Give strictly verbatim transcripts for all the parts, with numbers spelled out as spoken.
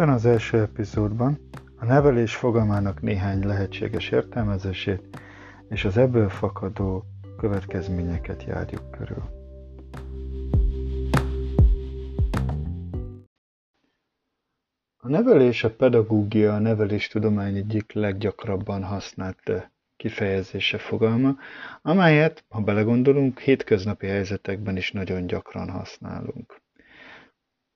Ebben az első epizódban a nevelés fogalmának néhány lehetséges értelmezését és az ebből fakadó következményeket járjuk körül. A nevelés a pedagógia, a neveléstudomány egyik leggyakrabban használt kifejezése, fogalma, amelyet, ha belegondolunk, hétköznapi helyzetekben is nagyon gyakran használunk.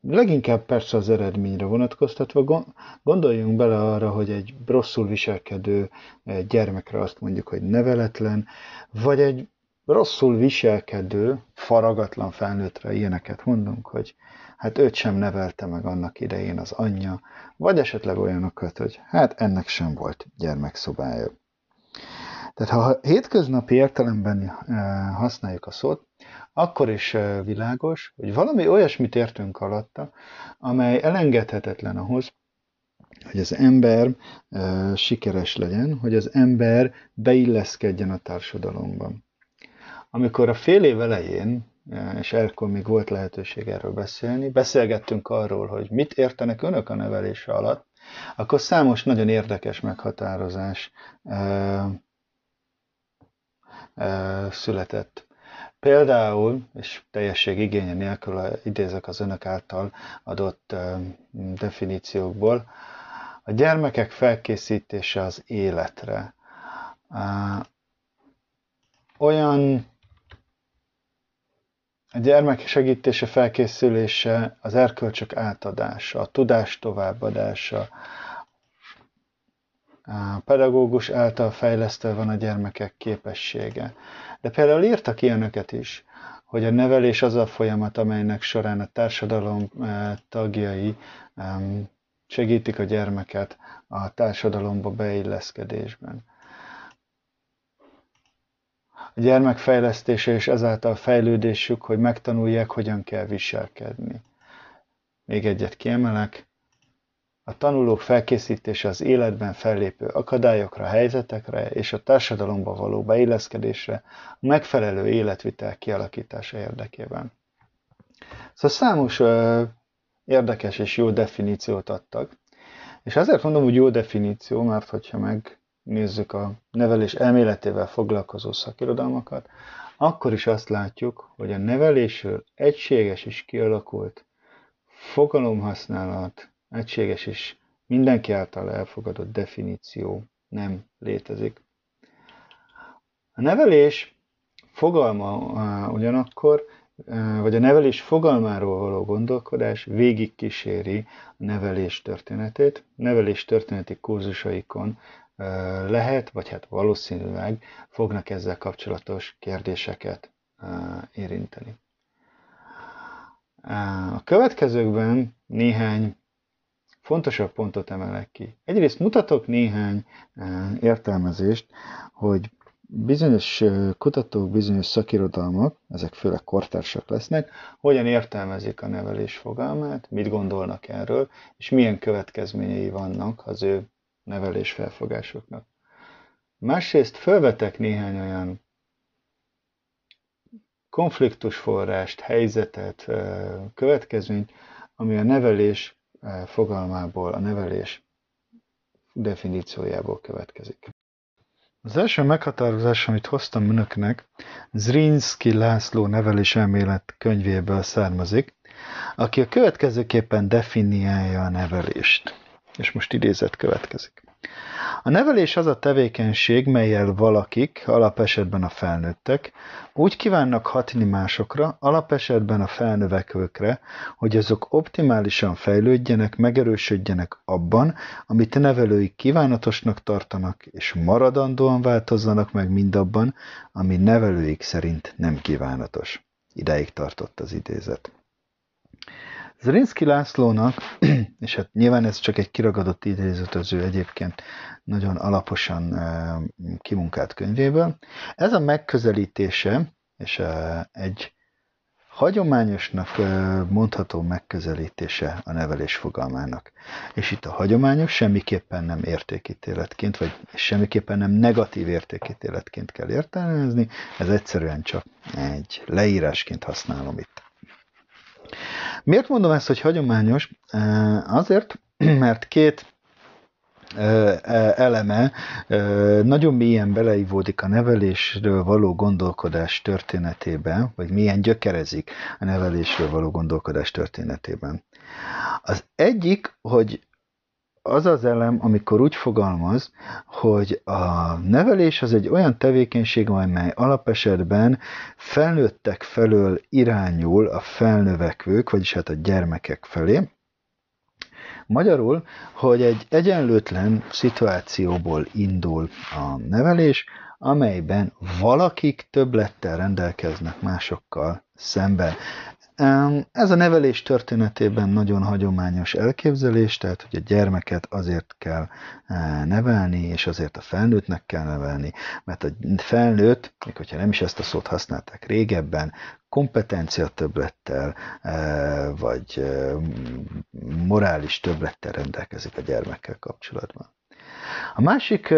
Leginkább persze az eredményre vonatkoztatva, gondoljunk bele arra, hogy egy rosszul viselkedő gyermekre azt mondjuk, hogy neveletlen, vagy egy rosszul viselkedő, faragatlan felnőttre ilyeneket mondunk, hogy hát őt sem nevelte meg annak idején az anyja, vagy esetleg olyanokat, hogy hát ennek sem volt gyermekszobája. Tehát ha hétköznapi értelemben használjuk a szót, akkor is világos, hogy valami olyasmit értünk alatta, amely elengedhetetlen ahhoz, hogy az ember sikeres legyen, hogy az ember beilleszkedjen a társadalomban. Amikor a fél év elején, és ekkor még volt lehetőség erről beszélni, beszélgettünk arról, hogy mit értenek önök a nevelése alatt, akkor számos nagyon érdekes meghatározás született. Például, és teljesség igénye nélkül idézek az önök által adott definíciókból, a gyermekek felkészítése az életre. Olyan a gyermek segítése, felkészülése, az erkölcsök átadása, a tudás továbbadása, a pedagógus által fejlesztve van a gyermekek képessége. De például írtak ilyeneket is, hogy a nevelés az a folyamat, amelynek során a társadalom tagjai segítik a gyermeket a társadalomba beilleszkedésben. A gyermekfejlesztése és ezáltal fejlődésük, hogy megtanulják, hogyan kell viselkedni. Még egyet kiemelek. A tanulók felkészítése az életben fellépő akadályokra, helyzetekre és a társadalomba való beilleszkedésre a megfelelő életvitel kialakítása érdekében. Szóval számos ö, érdekes és jó definíciót adtak. És azért mondom, hogy jó definíció, mert hogyha megnézzük a nevelés elméletével foglalkozó szakirodalmakat, akkor is azt látjuk, hogy a nevelésről egységes és kialakult fogalomhasználat, egységes és mindenki által elfogadott definíció nem létezik. A nevelés fogalma ugyanakkor, vagy a nevelés fogalmáról való gondolkodás végigkíséri a nevelés történetét. Nevelés történeti kurzusaikon lehet, vagy hát valószínűleg fognak ezzel kapcsolatos kérdéseket érinteni. A következőkben néhány fontosabb pontot emelek ki. Egyrészt mutatok néhány értelmezést, hogy bizonyos kutatók, bizonyos szakirodalmak, ezek főleg kortársak lesznek, hogyan értelmezik a nevelés fogalmát, mit gondolnak erről, és milyen következményei vannak az ő nevelés felfogásoknak. Másrészt felvetek néhány olyan konfliktusforrást, helyzetet, következményt, ami a nevelés fogalmából, a nevelés definíciójából következik. Az első meghatározás, amit hoztam önöknek, Zrinszky László nevelés elmélet könyvéből származik, aki a következőképpen definiálja a nevelést. És most idézet következik. A nevelés az a tevékenység, melyel valakik, alapesetben a felnőttek, úgy kívánnak hatni másokra, alapesetben a felnövekvőkre, hogy azok optimálisan fejlődjenek, megerősödjenek abban, amit nevelőik kívánatosnak tartanak, és maradandóan változzanak meg mindabban, ami nevelőik szerint nem kívánatos. Ideig tartott az idézet. Zrinszky Lászlónak, és hát nyilván ez csak egy kiragadott idézet az ő egyébként nagyon alaposan kimunkált könyvéből, ez a megközelítése, és egy hagyományosnak mondható megközelítése a nevelés fogalmának. És itt a hagyományos semmiképpen nem értékítéletként, vagy semmiképpen nem negatív értékítéletként kell értelmezni, ez egyszerűen csak egy leírásként használom itt. Miért mondom ezt, hogy hagyományos? Azért, mert két eleme nagyon mélyen beleivódik a nevelésről való gondolkodás történetében, vagy mélyen gyökerezik a nevelésről való gondolkodás történetében. Az egyik, hogy az az elem, amikor úgy fogalmaz, hogy a nevelés az egy olyan tevékenység, amely alapesetben felnőttek felől irányul a felnövekvők, vagyis hát a gyermekek felé. Magyarul, hogy egy egyenlőtlen szituációból indul a nevelés, amelyben valakik többlettel rendelkeznek másokkal szemben. Ez a nevelés történetében nagyon hagyományos elképzelés, tehát hogy a gyermeket azért kell nevelni, és azért a felnőttnek kell nevelni, mert a felnőtt, még hogyha nem is ezt a szót használták régebben, kompetencia többlettel, vagy morális többlettel rendelkezik a gyermekkel kapcsolatban. A másik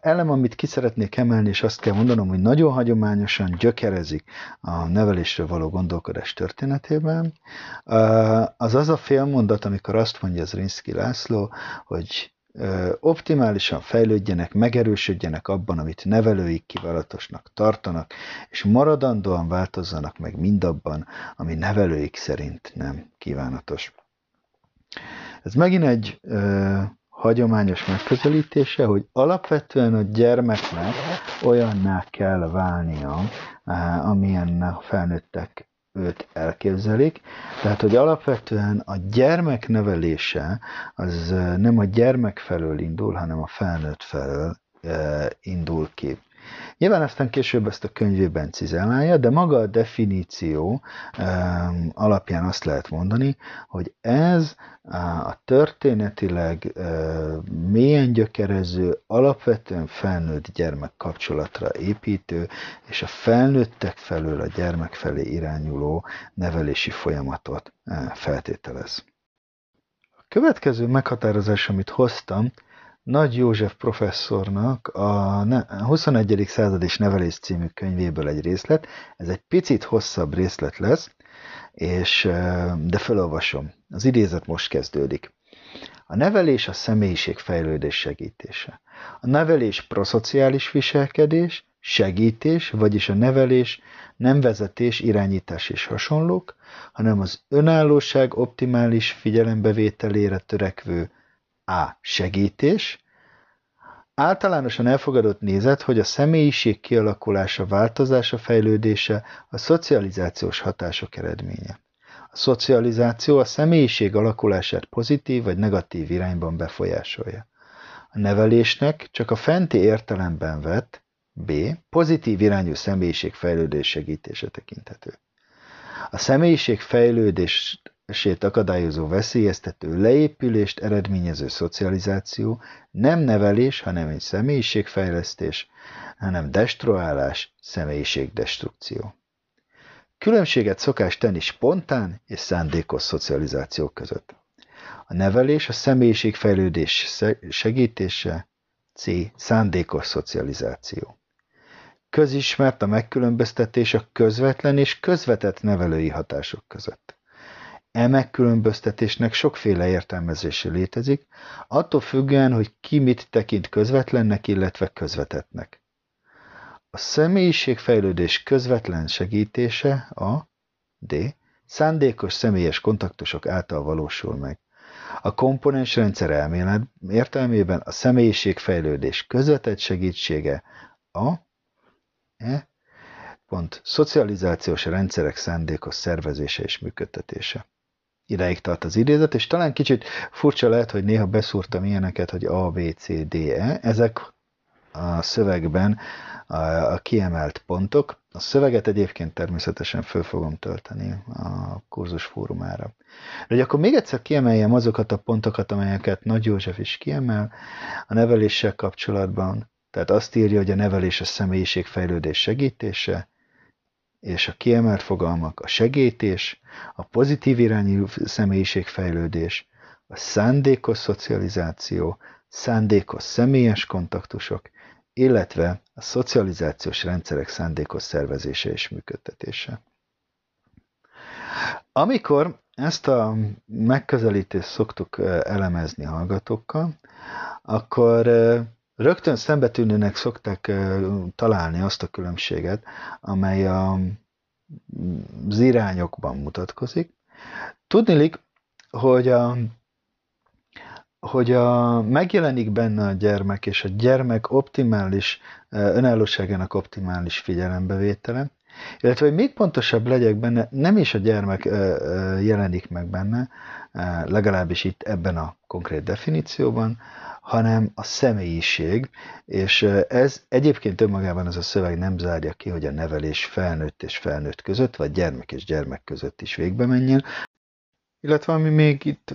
elem, amit ki szeretnék emelni, és azt kell mondanom, hogy nagyon hagyományosan gyökerezik a nevelésről való gondolkodás történetében, az az a félmondat, amikor azt mondja Zrinszky László, hogy optimálisan fejlődjenek, megerősödjenek abban, amit nevelőik kiválatosnak tartanak, és maradandóan változzanak meg mindabban, ami nevelőik szerint nem kívánatos. Ez megint egy hagyományos megközelítése, hogy alapvetően a gyermeknek olyanná kell válnia, amilyen a felnőttek őt elképzelik. Tehát, hogy alapvetően a gyermek nevelése az nem a gyermek felől indul, hanem a felnőtt felől indul ki. Nyilván aztán később ezt a könyvében cizellálja, de maga a definíció alapján azt lehet mondani, hogy ez a történetileg mélyen gyökerező, alapvetően felnőtt-gyermek kapcsolatra építő, és a felnőttek felől a gyermek felé irányuló nevelési folyamatot feltételez. A következő meghatározás, amit hoztam, Nagy József professzornak a huszonegyedik század és nevelés című könyvéből egy részlet. Ez egy picit hosszabb részlet lesz, és, de felolvasom. Az idézet most kezdődik. A nevelés a személyiségfejlődés segítése. A nevelés proszociális viselkedés, segítés, vagyis a nevelés nem vezetés, irányítás és hasonlók, hanem az önállóság optimális figyelembevételére törekvő A. segítés. Általánosan elfogadott nézet, hogy a személyiség kialakulása, változása, fejlődése a szocializációs hatások eredménye. A szocializáció a személyiség alakulását pozitív vagy negatív irányban befolyásolja. A nevelésnek csak a fenti értelemben vett B. pozitív irányú személyiségfejlődés segítése tekinthető. A személyiségfejlődés esét akadályozó, veszélyeztető, leépülést eredményező szocializáció nem nevelés, hanem egy személyiségfejlesztés, hanem destruálás, személyiségdestrukció. Különbséget szokás tenni spontán és szándékos szocializációk között. A nevelés a személyiségfejlődés segítése, C. szándékos szocializáció. Közismert a megkülönböztetés a közvetlen és közvetett nevelői hatások között. E megkülönböztetésnek sokféle értelmezése létezik, attól függően, hogy ki mit tekint közvetlennek, illetve közvetettnek. A személyiségfejlődés közvetlen segítése a D. szándékos személyes kontaktusok által valósul meg. A komponensrendszer elmélet értelmében a személyiségfejlődés közvetett segítsége a E. pont szocializációs rendszerek szándékos szervezése és működtetése. Ideig tart az idézet, és talán kicsit furcsa lehet, hogy néha beszúrtam ilyeneket, hogy A, B, C, D, E. Ezek a szövegben a kiemelt pontok. A szöveget egyébként természetesen föl fogom tölteni a kurzus fórumára. De akkor még egyszer kiemeljem azokat a pontokat, amelyeket Nagy József is kiemel a neveléssel kapcsolatban. Tehát azt írja, hogy a nevelés a személyiségfejlődés segítése, és a kiemelt fogalmak a segítés, a pozitív irányú személyiségfejlődés, a szándékos szocializáció, szándékos személyes kontaktusok, illetve a szocializációs rendszerek szándékos szervezése és működtetése. Amikor ezt a megközelítést szoktuk elemezni hallgatókkal, akkor rögtön szembetűnőnek szokták találni azt a különbséget, amely az irányokban mutatkozik. Tudniillik, hogy a hogy a, megjelenik benne a gyermek, és a gyermek optimális, önállóságának optimális figyelembevétele, illetve, hogy még pontosabb legyek benne, nem is a gyermek jelenik meg benne, legalábbis itt ebben a konkrét definícióban, hanem a személyiség, és ez egyébként önmagában ez a szöveg nem zárja ki, hogy a nevelés felnőtt és felnőtt között, vagy gyermek és gyermek között is végbe menjen. Illetve ami még itt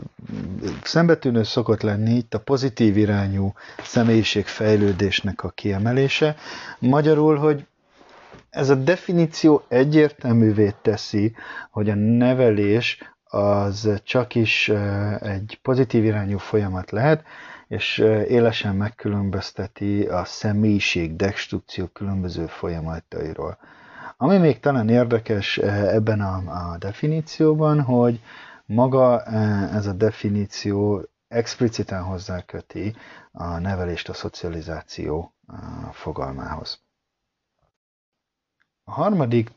szembetűnő szokott lenni, itt a pozitív irányú személyiségfejlődésnek a kiemelése. Magyarul, hogy ez a definíció egyértelművé teszi, hogy a nevelés az csakis egy pozitív irányú folyamat lehet, és élesen megkülönbözteti a személyiség destrukció különböző folyamatairól. Ami még talán érdekes ebben a, a definícióban, hogy maga ez a definíció expliciten hozzáköti a nevelést a szocializáció fogalmához. A harmadik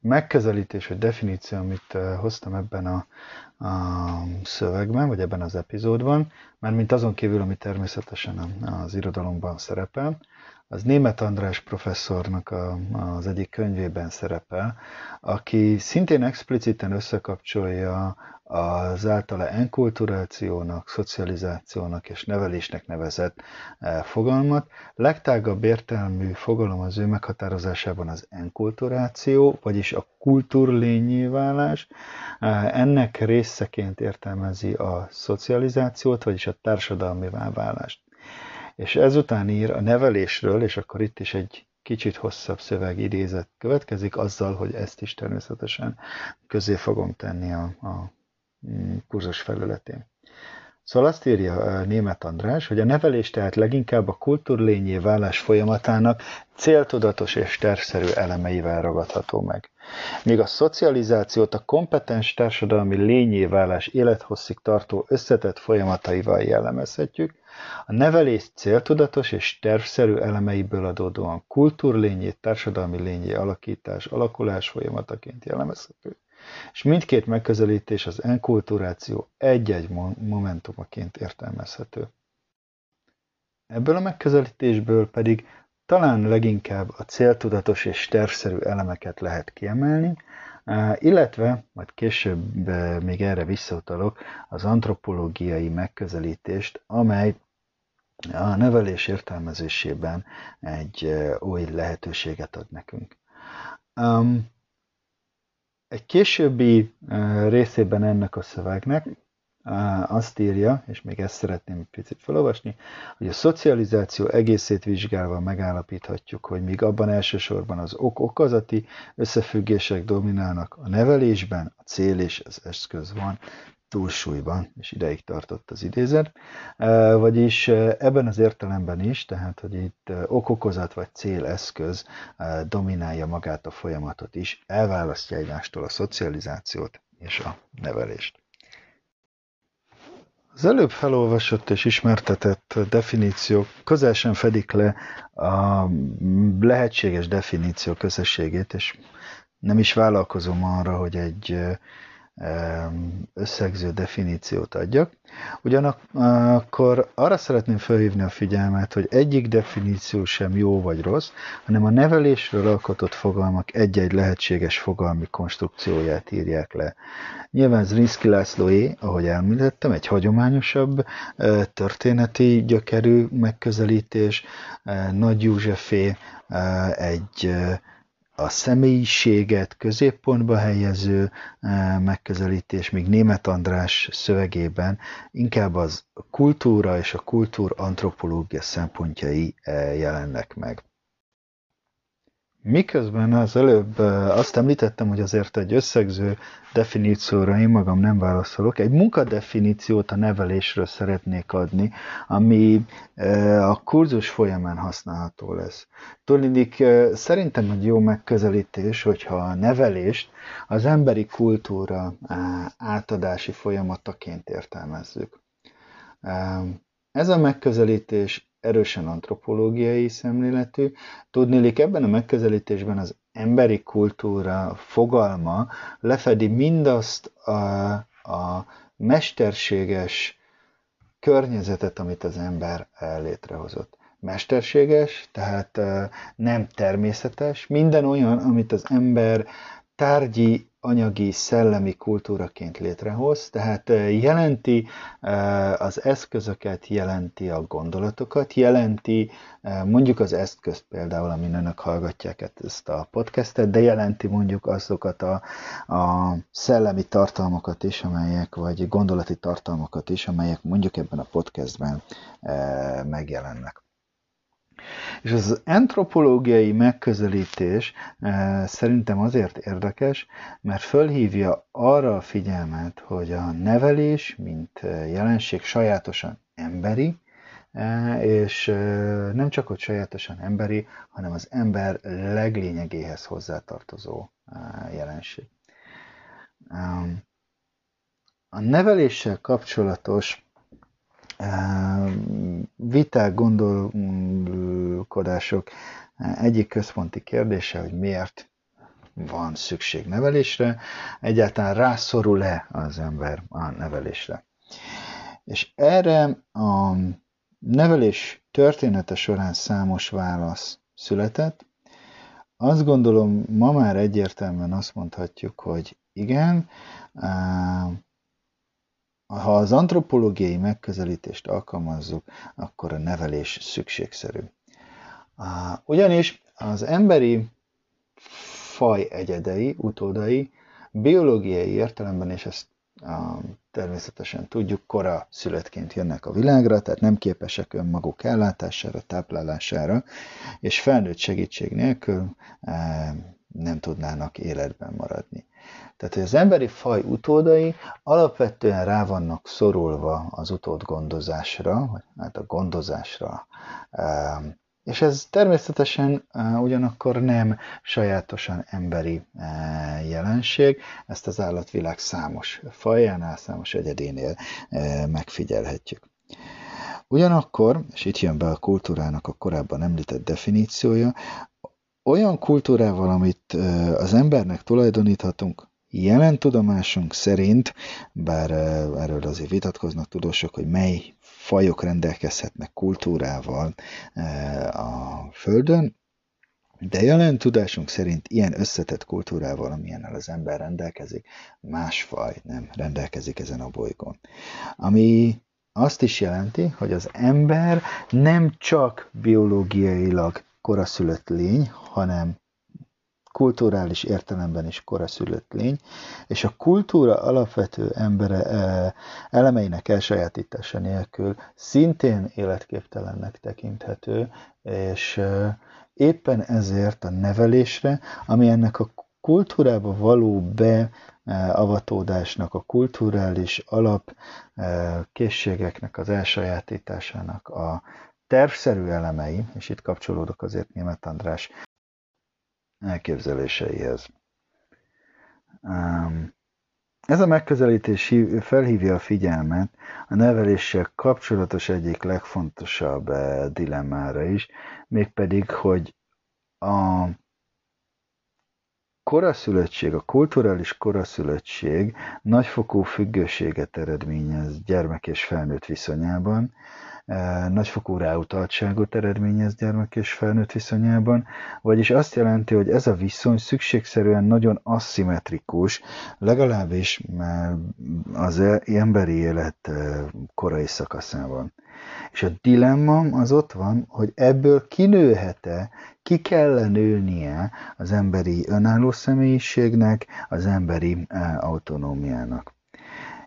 megközelítés vagy definíció, amit hoztam ebben a, a szövegben, vagy ebben az epizódban, mármint azon kívül, ami természetesen az irodalomban szerepel, az Németh András professzornak a, az egyik könyvében szerepel, aki szintén expliciten összekapcsolja az általa enkulturációnak, szocializációnak és nevelésnek nevezett fogalmat. Legtágabb értelmű fogalom az ő meghatározásában az enkulturáció, vagyis a kultúrlényé válás. Ennek részeként értelmezi a szocializációt, vagyis a társadalmivá válást. És ezután ír a nevelésről, és akkor itt is egy kicsit hosszabb szöveg idézet következik, azzal, hogy ezt is természetesen közé fogom tenni a, a kurzus felületén. Szóval azt írja Németh András, hogy a nevelés tehát leginkább a kultúrlényé válás folyamatának céltudatos és tervszerű elemeivel ragadható meg. Míg a szocializációt a kompetens társadalmi lényé válás élethosszig tartó összetett folyamataival jellemezhetjük, a nevelés céltudatos és tervszerű elemeiből adódóan kultúrlényét, társadalmi lényé alakítás, alakulás folyamataként jellemezhető. És mindkét megközelítés az enkulturáció egy-egy momentumaként értelmezhető. Ebből a megközelítésből pedig talán leginkább a céltudatos és tervszerű elemeket lehet kiemelni, illetve, majd később még erre visszautalok, az antropológiai megközelítést, amely a nevelés értelmezésében egy új lehetőséget ad nekünk. Egy későbbi részében ennek a szövegnek azt írja, és még ezt szeretném egy picit felolvasni, hogy a szocializáció egészét vizsgálva megállapíthatjuk, hogy míg abban elsősorban az ok-okozati összefüggések dominálnak, a nevelésben a cél és az eszköz van túlsúlyban, és ideig tartott az idézet, vagyis ebben az értelemben is, tehát, hogy itt ok-okozat vagy cél-eszköz dominálja magát a folyamatot is, elválasztja egymástól a szocializációt és a nevelést. Az előbb felolvasott és ismertetett definíciók közel sem fedik le a lehetséges definíciók összességét, és nem is vállalkozom arra, hogy egy összegző definíciót adjak. Ugyanakkor arra szeretném felhívni a figyelmet, hogy egyik definíció sem jó vagy rossz, hanem a nevelésről alkotott fogalmak egy-egy lehetséges fogalmi konstrukcióját írják le. Nyilván Zrinszky Lászlóé, ahogy elmondtam, egy hagyományosabb, történeti gyökerű megközelítés, Nagy Józsefé egy a személyiséget középpontba helyező megközelítés, míg Németh András szövegében inkább az kultúra és a kultúrantropológia szempontjai jelennek meg. Miközben az előbb azt említettem, hogy azért egy összegző definícióra én magam nem válaszolok. Egy munkadefiníciót a nevelésről szeretnék adni, ami a kurzus folyamán használható lesz. Tudniillik, szerintem egy jó megközelítés, hogyha a nevelést az emberi kultúra átadási folyamataként értelmezzük. Ez a megközelítés erősen antropológiai szemléletű. Tudniillik, ebben a megközelítésben az emberi kultúra fogalma lefedi mindazt a, a mesterséges környezetet, amit az ember létrehozott. Mesterséges, tehát nem természetes, minden olyan, amit az ember tárgyi, anyagi, szellemi kultúraként létrehoz, tehát jelenti az eszközöket, jelenti a gondolatokat, jelenti mondjuk az eszközt például, amin önök hallgatják ezt a podcastet, de jelenti mondjuk azokat a, a szellemi tartalmakat is, amelyek, vagy gondolati tartalmakat is, amelyek mondjuk ebben a podcastben megjelennek. És az antropológiai megközelítés e, szerintem azért érdekes, mert fölhívja arra a figyelmet, hogy a nevelés, mint jelenség sajátosan emberi, e, és e, nem csak hogy sajátosan emberi, hanem az ember leglényegéhez hozzátartozó e, jelenség. A neveléssel kapcsolatos viták, gondolkodások egyik központi kérdése, hogy miért van szükség nevelésre, egyáltalán rászorul-e az ember a nevelésre. És erre a nevelés története során számos válasz született. Azt gondolom, ma már egyértelműen azt mondhatjuk, hogy igen, ha az antropológiai megközelítést alkalmazzuk, akkor a nevelés szükségszerű. Ugyanis az emberi faj egyedei, utódai biológiai értelemben, és ezt természetesen tudjuk, kora szülöttként jönnek a világra, tehát nem képesek önmaguk ellátására, táplálására, és felnőtt segítség nélkül nem tudnának életben maradni. Tehát, hogy az emberi faj utódai alapvetően rá vannak szorulva az utódgondozásra, vagy hát a gondozásra. És ez természetesen ugyanakkor nem sajátosan emberi jelenség, ezt az állatvilág számos fajánál, számos egyedénél megfigyelhetjük. Ugyanakkor, és itt jön be a kultúrának a korábban említett definíciója, olyan kultúrával, amit az embernek tulajdoníthatunk, jelen tudomásunk szerint, bár erről azért vitatkoznak tudósok, hogy mely fajok rendelkezhetnek kultúrával a Földön, de jelen tudásunk szerint ilyen összetett kultúrával, amilyennel az ember rendelkezik, más faj nem rendelkezik ezen a bolygón. Ami azt is jelenti, hogy az ember nem csak biológiailag koraszülött lény, hanem kulturális értelemben is koraszülött lény, és a kultúra alapvető embere elemeinek elsajátítása nélkül szintén életképtelennek tekinthető, és éppen ezért a nevelésre, ami ennek a kultúrába való beavatódásnak, a kulturális alapkészségeknek az elsajátításának a tervszerű elemei, és itt kapcsolódok azért Németh András elképzeléseihez. Ez a megközelítés felhívja a figyelmet a neveléssel kapcsolatos egyik legfontosabb dilemmára is, mégpedig, hogy a koraszülöttség, a kulturális koraszülöttség nagyfokú függőséget eredményez gyermek és felnőtt viszonyában, nagyfokú ráutaltságot eredményez gyermek és felnőtt viszonyában, vagyis azt jelenti, hogy ez a viszony szükségszerűen nagyon aszimmetrikus, legalábbis az emberi élet korai szakaszában. És a dilemmam az ott van, hogy ebből kinőhet-e, ki kell nőnie az emberi önálló személyiségnek, az emberi autonómiának.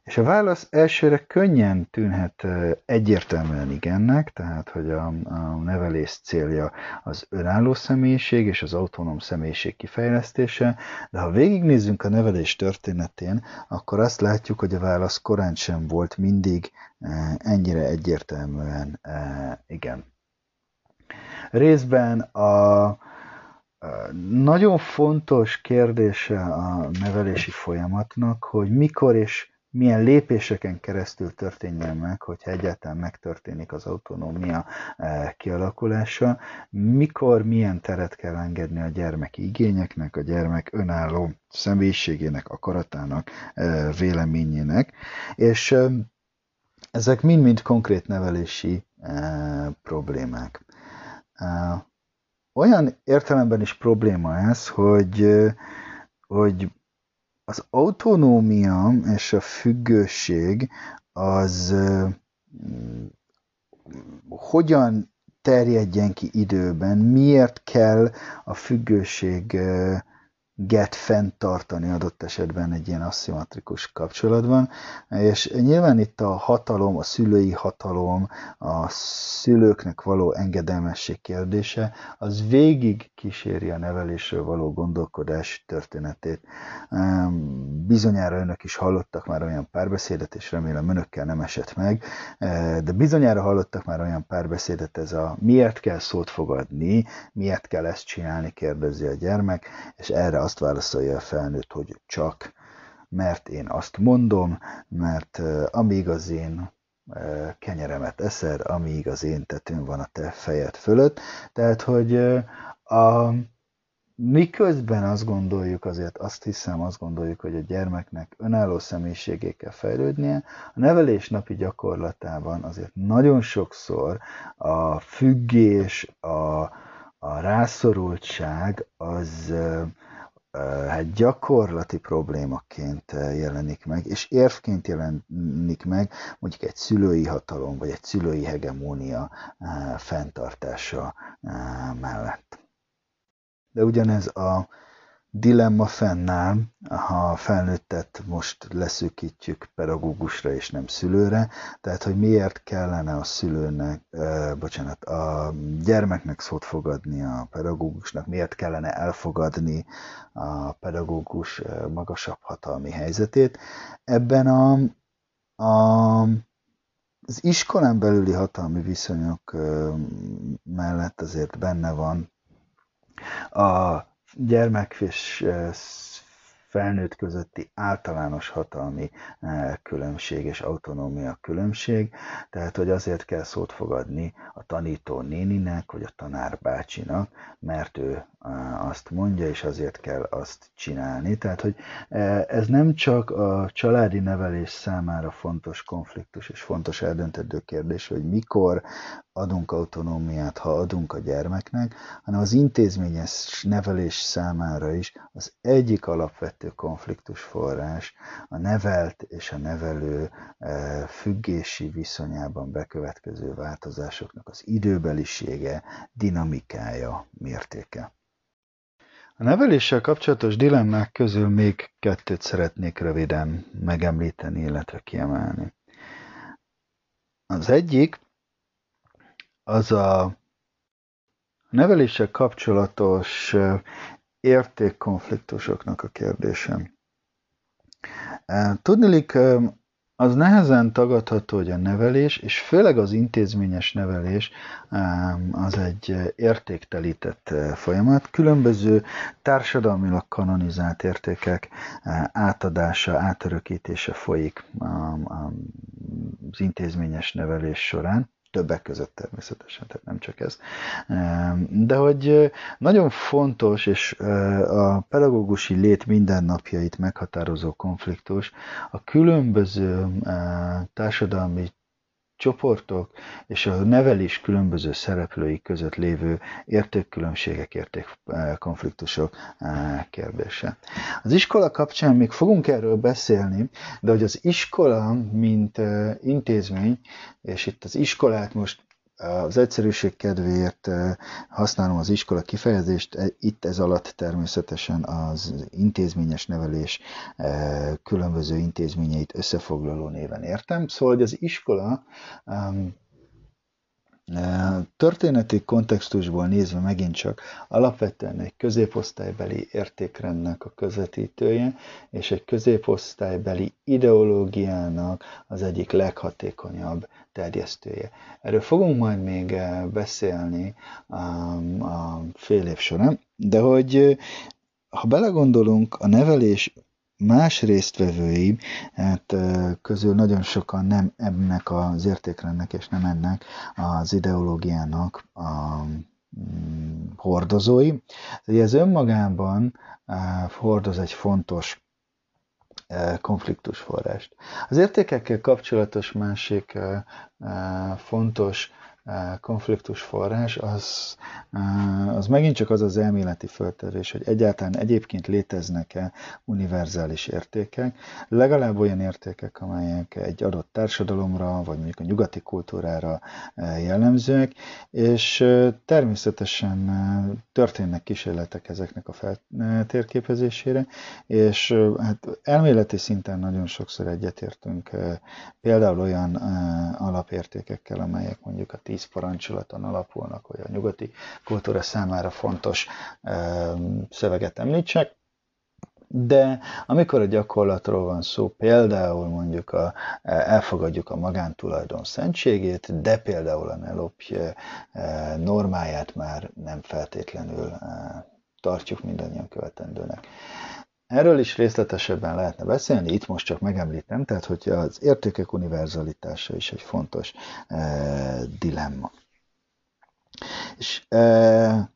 És a válasz elsőre könnyen tűnhet egyértelműen igennek, tehát hogy a, a nevelés célja az önálló személyiség és az autonóm személyiség kifejlesztése, de ha végignézzünk a nevelés történetén, akkor azt látjuk, hogy a válasz korán sem volt mindig ennyire egyértelműen igen. Részben a nagyon fontos kérdése a nevelési folyamatnak, hogy mikor és milyen lépéseken keresztül történjen meg, hogyha egyáltalán megtörténik az autonómia kialakulása, mikor milyen teret kell engedni a gyermeki igényeknek, a gyermek önálló személyiségének, akaratának, véleményének, és ezek mind-mind konkrét nevelési problémák. Olyan értelemben is probléma ez, hogy, hogy az autonómia és a függőség az hogyan terjedjen ki időben, miért kell a függőséget fenntartani adott esetben egy ilyen aszimmetrikus kapcsolatban, és nyilván itt a hatalom, a szülői hatalom, a szülőknek való engedelmesség kérdése, az végig kíséri a nevelésről való gondolkodás történetét. Bizonyára önök is hallottak már olyan párbeszédet, és remélem önökkel nem esett meg, de bizonyára hallottak már olyan párbeszédet, ez a miért kell szót fogadni, miért kell ezt csinálni, kérdezi a gyermek, és erre azt válaszolja a felnőtt, hogy csak mert én azt mondom, mert amíg az én kenyeremet eszed, amíg az én tetőn van a te fejed fölött. Tehát, hogy a, miközben azt gondoljuk, azért azt hiszem, azt gondoljuk, hogy a gyermeknek önálló személyiségé kell fejlődnie, a nevelés napi gyakorlatában azért nagyon sokszor a függés, a, a rászorultság az... hát gyakorlati problémaként jelenik meg, és érvként jelenik meg mondjuk egy szülői hatalom, vagy egy szülői hegemónia fenntartása mellett. De ugyanez a dilemma fennáll, ha a felnőttet most leszűkítjük pedagógusra és nem szülőre, tehát hogy miért kellene a szülőnek, eh, bocsánat, a gyermeknek szót fogadni a pedagógusnak, miért kellene elfogadni a pedagógus magasabb hatalmi helyzetét. Ebben a, a az iskolán belüli hatalmi viszonyok mellett azért benne van a gyermek és felnőtt közötti általános hatalmi különbség és autonómia különbség, tehát hogy azért kell szót fogadni a tanító néninek, vagy a tanár bácsinak, mert ő azt mondja, és azért kell azt csinálni. Tehát, hogy ez nem csak a családi nevelés számára fontos konfliktus, és fontos eldöntendő kérdés, hogy mikor adunk autonómiát, ha adunk a gyermeknek, hanem az intézményes nevelés számára is az egyik alapvető konfliktusforrás a nevelt és a nevelő függési viszonyában bekövetkező változásoknak az időbelisége, dinamikája, mértéke. A neveléssel kapcsolatos dilemmák közül még kettőt szeretnék röviden megemlíteni, illetve kiemelni. Az egyik az a neveléssel kapcsolatos értékkonfliktusoknak a kérdése. Tudniillik, az nehezen tagadható, hogy a nevelés, és főleg az intézményes nevelés az egy értéktelített folyamat. Különböző társadalmilag kanonizált értékek átadása, átörökítése folyik az intézményes nevelés során. Többek között természetesen, tehát nem csak ez. De hogy nagyon fontos, és a pedagógusi lét mindennapjait meghatározó konfliktus a különböző társadalmi csoportok és a nevelés különböző szereplői között lévő értékkülönbségek, értékkonfliktusok kérdése. Az iskola kapcsán még fogunk erről beszélni, de hogy az iskola, mint intézmény, és itt az iskolát most Az egyszerűség kedvéért használom az iskola kifejezést, itt ez alatt természetesen az intézményes nevelés különböző intézményeit összefoglaló néven értem. Szóval, hogy az iskola történeti kontextusból nézve megint csak alapvetően egy középosztálybeli értékrendnek a közvetítője, és egy középosztálybeli ideológiának az egyik leghatékonyabb terjesztője. Erről fogunk majd még beszélni a fél év során, de hogy ha belegondolunk, a nevelés más résztvevői hát, közül nagyon sokan nem ennek az értékrendnek és nem ennek az ideológiának a hordozói. Ez önmagában hordoz egy fontos konfliktusforrást. Az értékekkel kapcsolatos másik fontos konfliktusforrás, az, az megint csak az az elméleti föltörés, hogy egyáltalán egyébként léteznek-e univerzális értékek, legalább olyan értékek, amelyek egy adott társadalomra, vagy mondjuk a nyugati kultúrára jellemzőek, és természetesen történnek kísérletek ezeknek a feltérképezésére, és hát elméleti szinten nagyon sokszor egyetértünk például olyan alapértékekkel, amelyek mondjuk a tíz parancsolaton alapulnak, hogy a nyugati kultúra számára fontos szöveget említsek, de amikor a gyakorlatról van szó, például mondjuk a, elfogadjuk a magántulajdon szentségét, de például a NELOP normáját már nem feltétlenül tartjuk mindannyian követendőnek. Erről is részletesebben lehetne beszélni, itt most csak megemlítem, tehát hogy az értékek univerzalitása is egy fontos e, dilemma. És, e,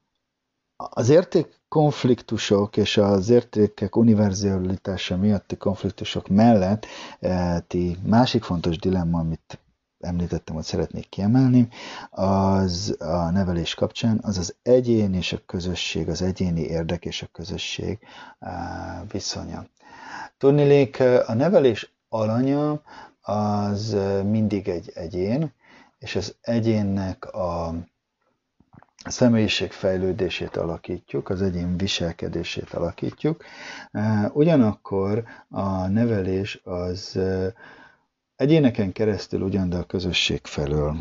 az értékkonfliktusok és az értékek univerzalitása miatti konfliktusok mellett e, ti másik fontos dilemma, amit említettem, hogy szeretnék kiemelni, az a nevelés kapcsán, az az egyén és a közösség, az egyéni érdek és a közösség viszonya. Tudniillik, a nevelés alanya az mindig egy egyén, és az egyénnek a személyiség fejlődését alakítjuk, az egyén viselkedését alakítjuk. Ugyanakkor a nevelés az egyéneken keresztül ugyan, de a közösség felől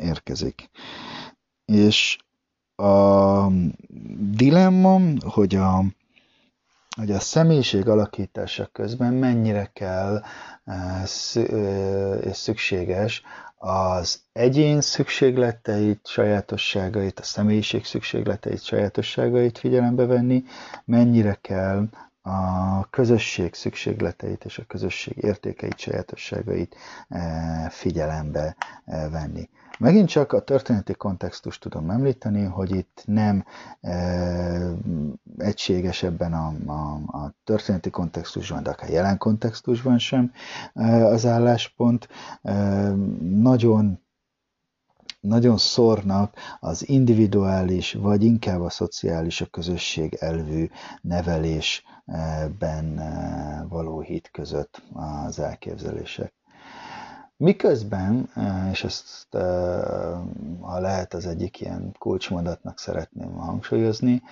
érkezik. És a dilemma, hogy a, hogy a személyiség alakítása közben mennyire kell és szükséges az egyén szükségleteit, sajátosságait, a személyiség szükségleteit, sajátosságait figyelembe venni, mennyire kell a közösség szükségleteit és a közösség értékeit, sajátosságait figyelembe venni. Megint csak a történeti kontextust tudom említeni, hogy itt nem egységes ebben a, a, a történeti kontextusban, de akár jelen kontextusban sem az álláspont. Nagyon Nagyon szórnak az individuális, vagy inkább a szociális, a közösség elvű nevelésben való hit között az elképzelések. Miközben, és ezt ha lehet az egyik ilyen kulcsmondatnak szeretném hangsúlyozni,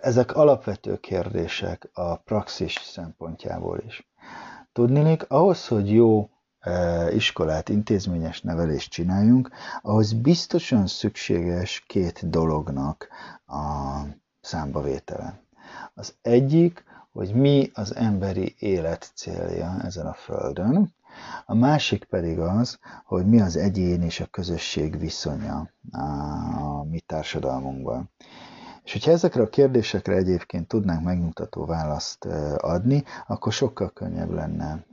ezek alapvető kérdések a praxis szempontjából is. Tudniillik, ahhoz, hogy jó iskolát, intézményes nevelést csináljunk, ahhoz biztosan szükséges két dolognak a számbavétele. Az egyik, hogy mi az emberi élet célja ezen a földön, a másik pedig az, hogy mi az egyén és a közösség viszonya a mi társadalmunkban. És hogyha ezekre a kérdésekre egyébként tudnánk megnyugtató választ adni, akkor sokkal könnyebb lenne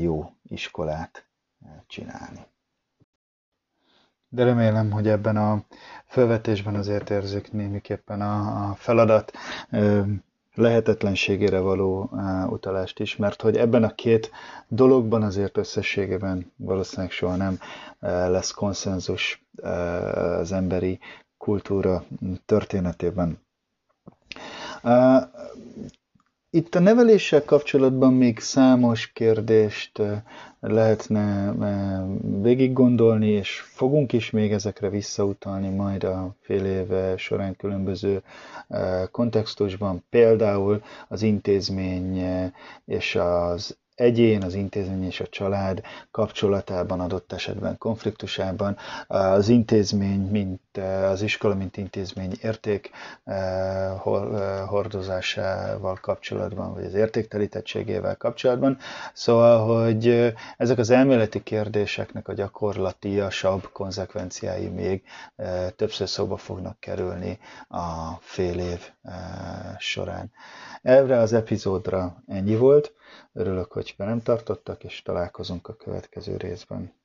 jó iskolát csinálni. De remélem, hogy ebben a felvetésben azért érzük némiképpen a feladat lehetetlenségére való utalást is, mert hogy ebben a két dologban azért összességében valószínűleg soha nem lesz konszenzus az emberi kultúra történetében. Itt a neveléssel kapcsolatban még számos kérdést lehetne végig gondolni, és fogunk is még ezekre visszautalni majd a fél éve során különböző kontextusban, például az intézmény és az egyén, az intézmény és a család kapcsolatában, adott esetben konfliktusában, az intézmény, mint az iskola, mint intézmény érték hordozásával kapcsolatban, vagy az értéktelítettségével kapcsolatban. Szóval, hogy ezek az elméleti kérdéseknek a gyakorlatiasabb konzekvenciái még többször szóba fognak kerülni a fél év során. Erre az epizódra ennyi volt. Örülök, hogy velem tartottak, és találkozunk a következő részben.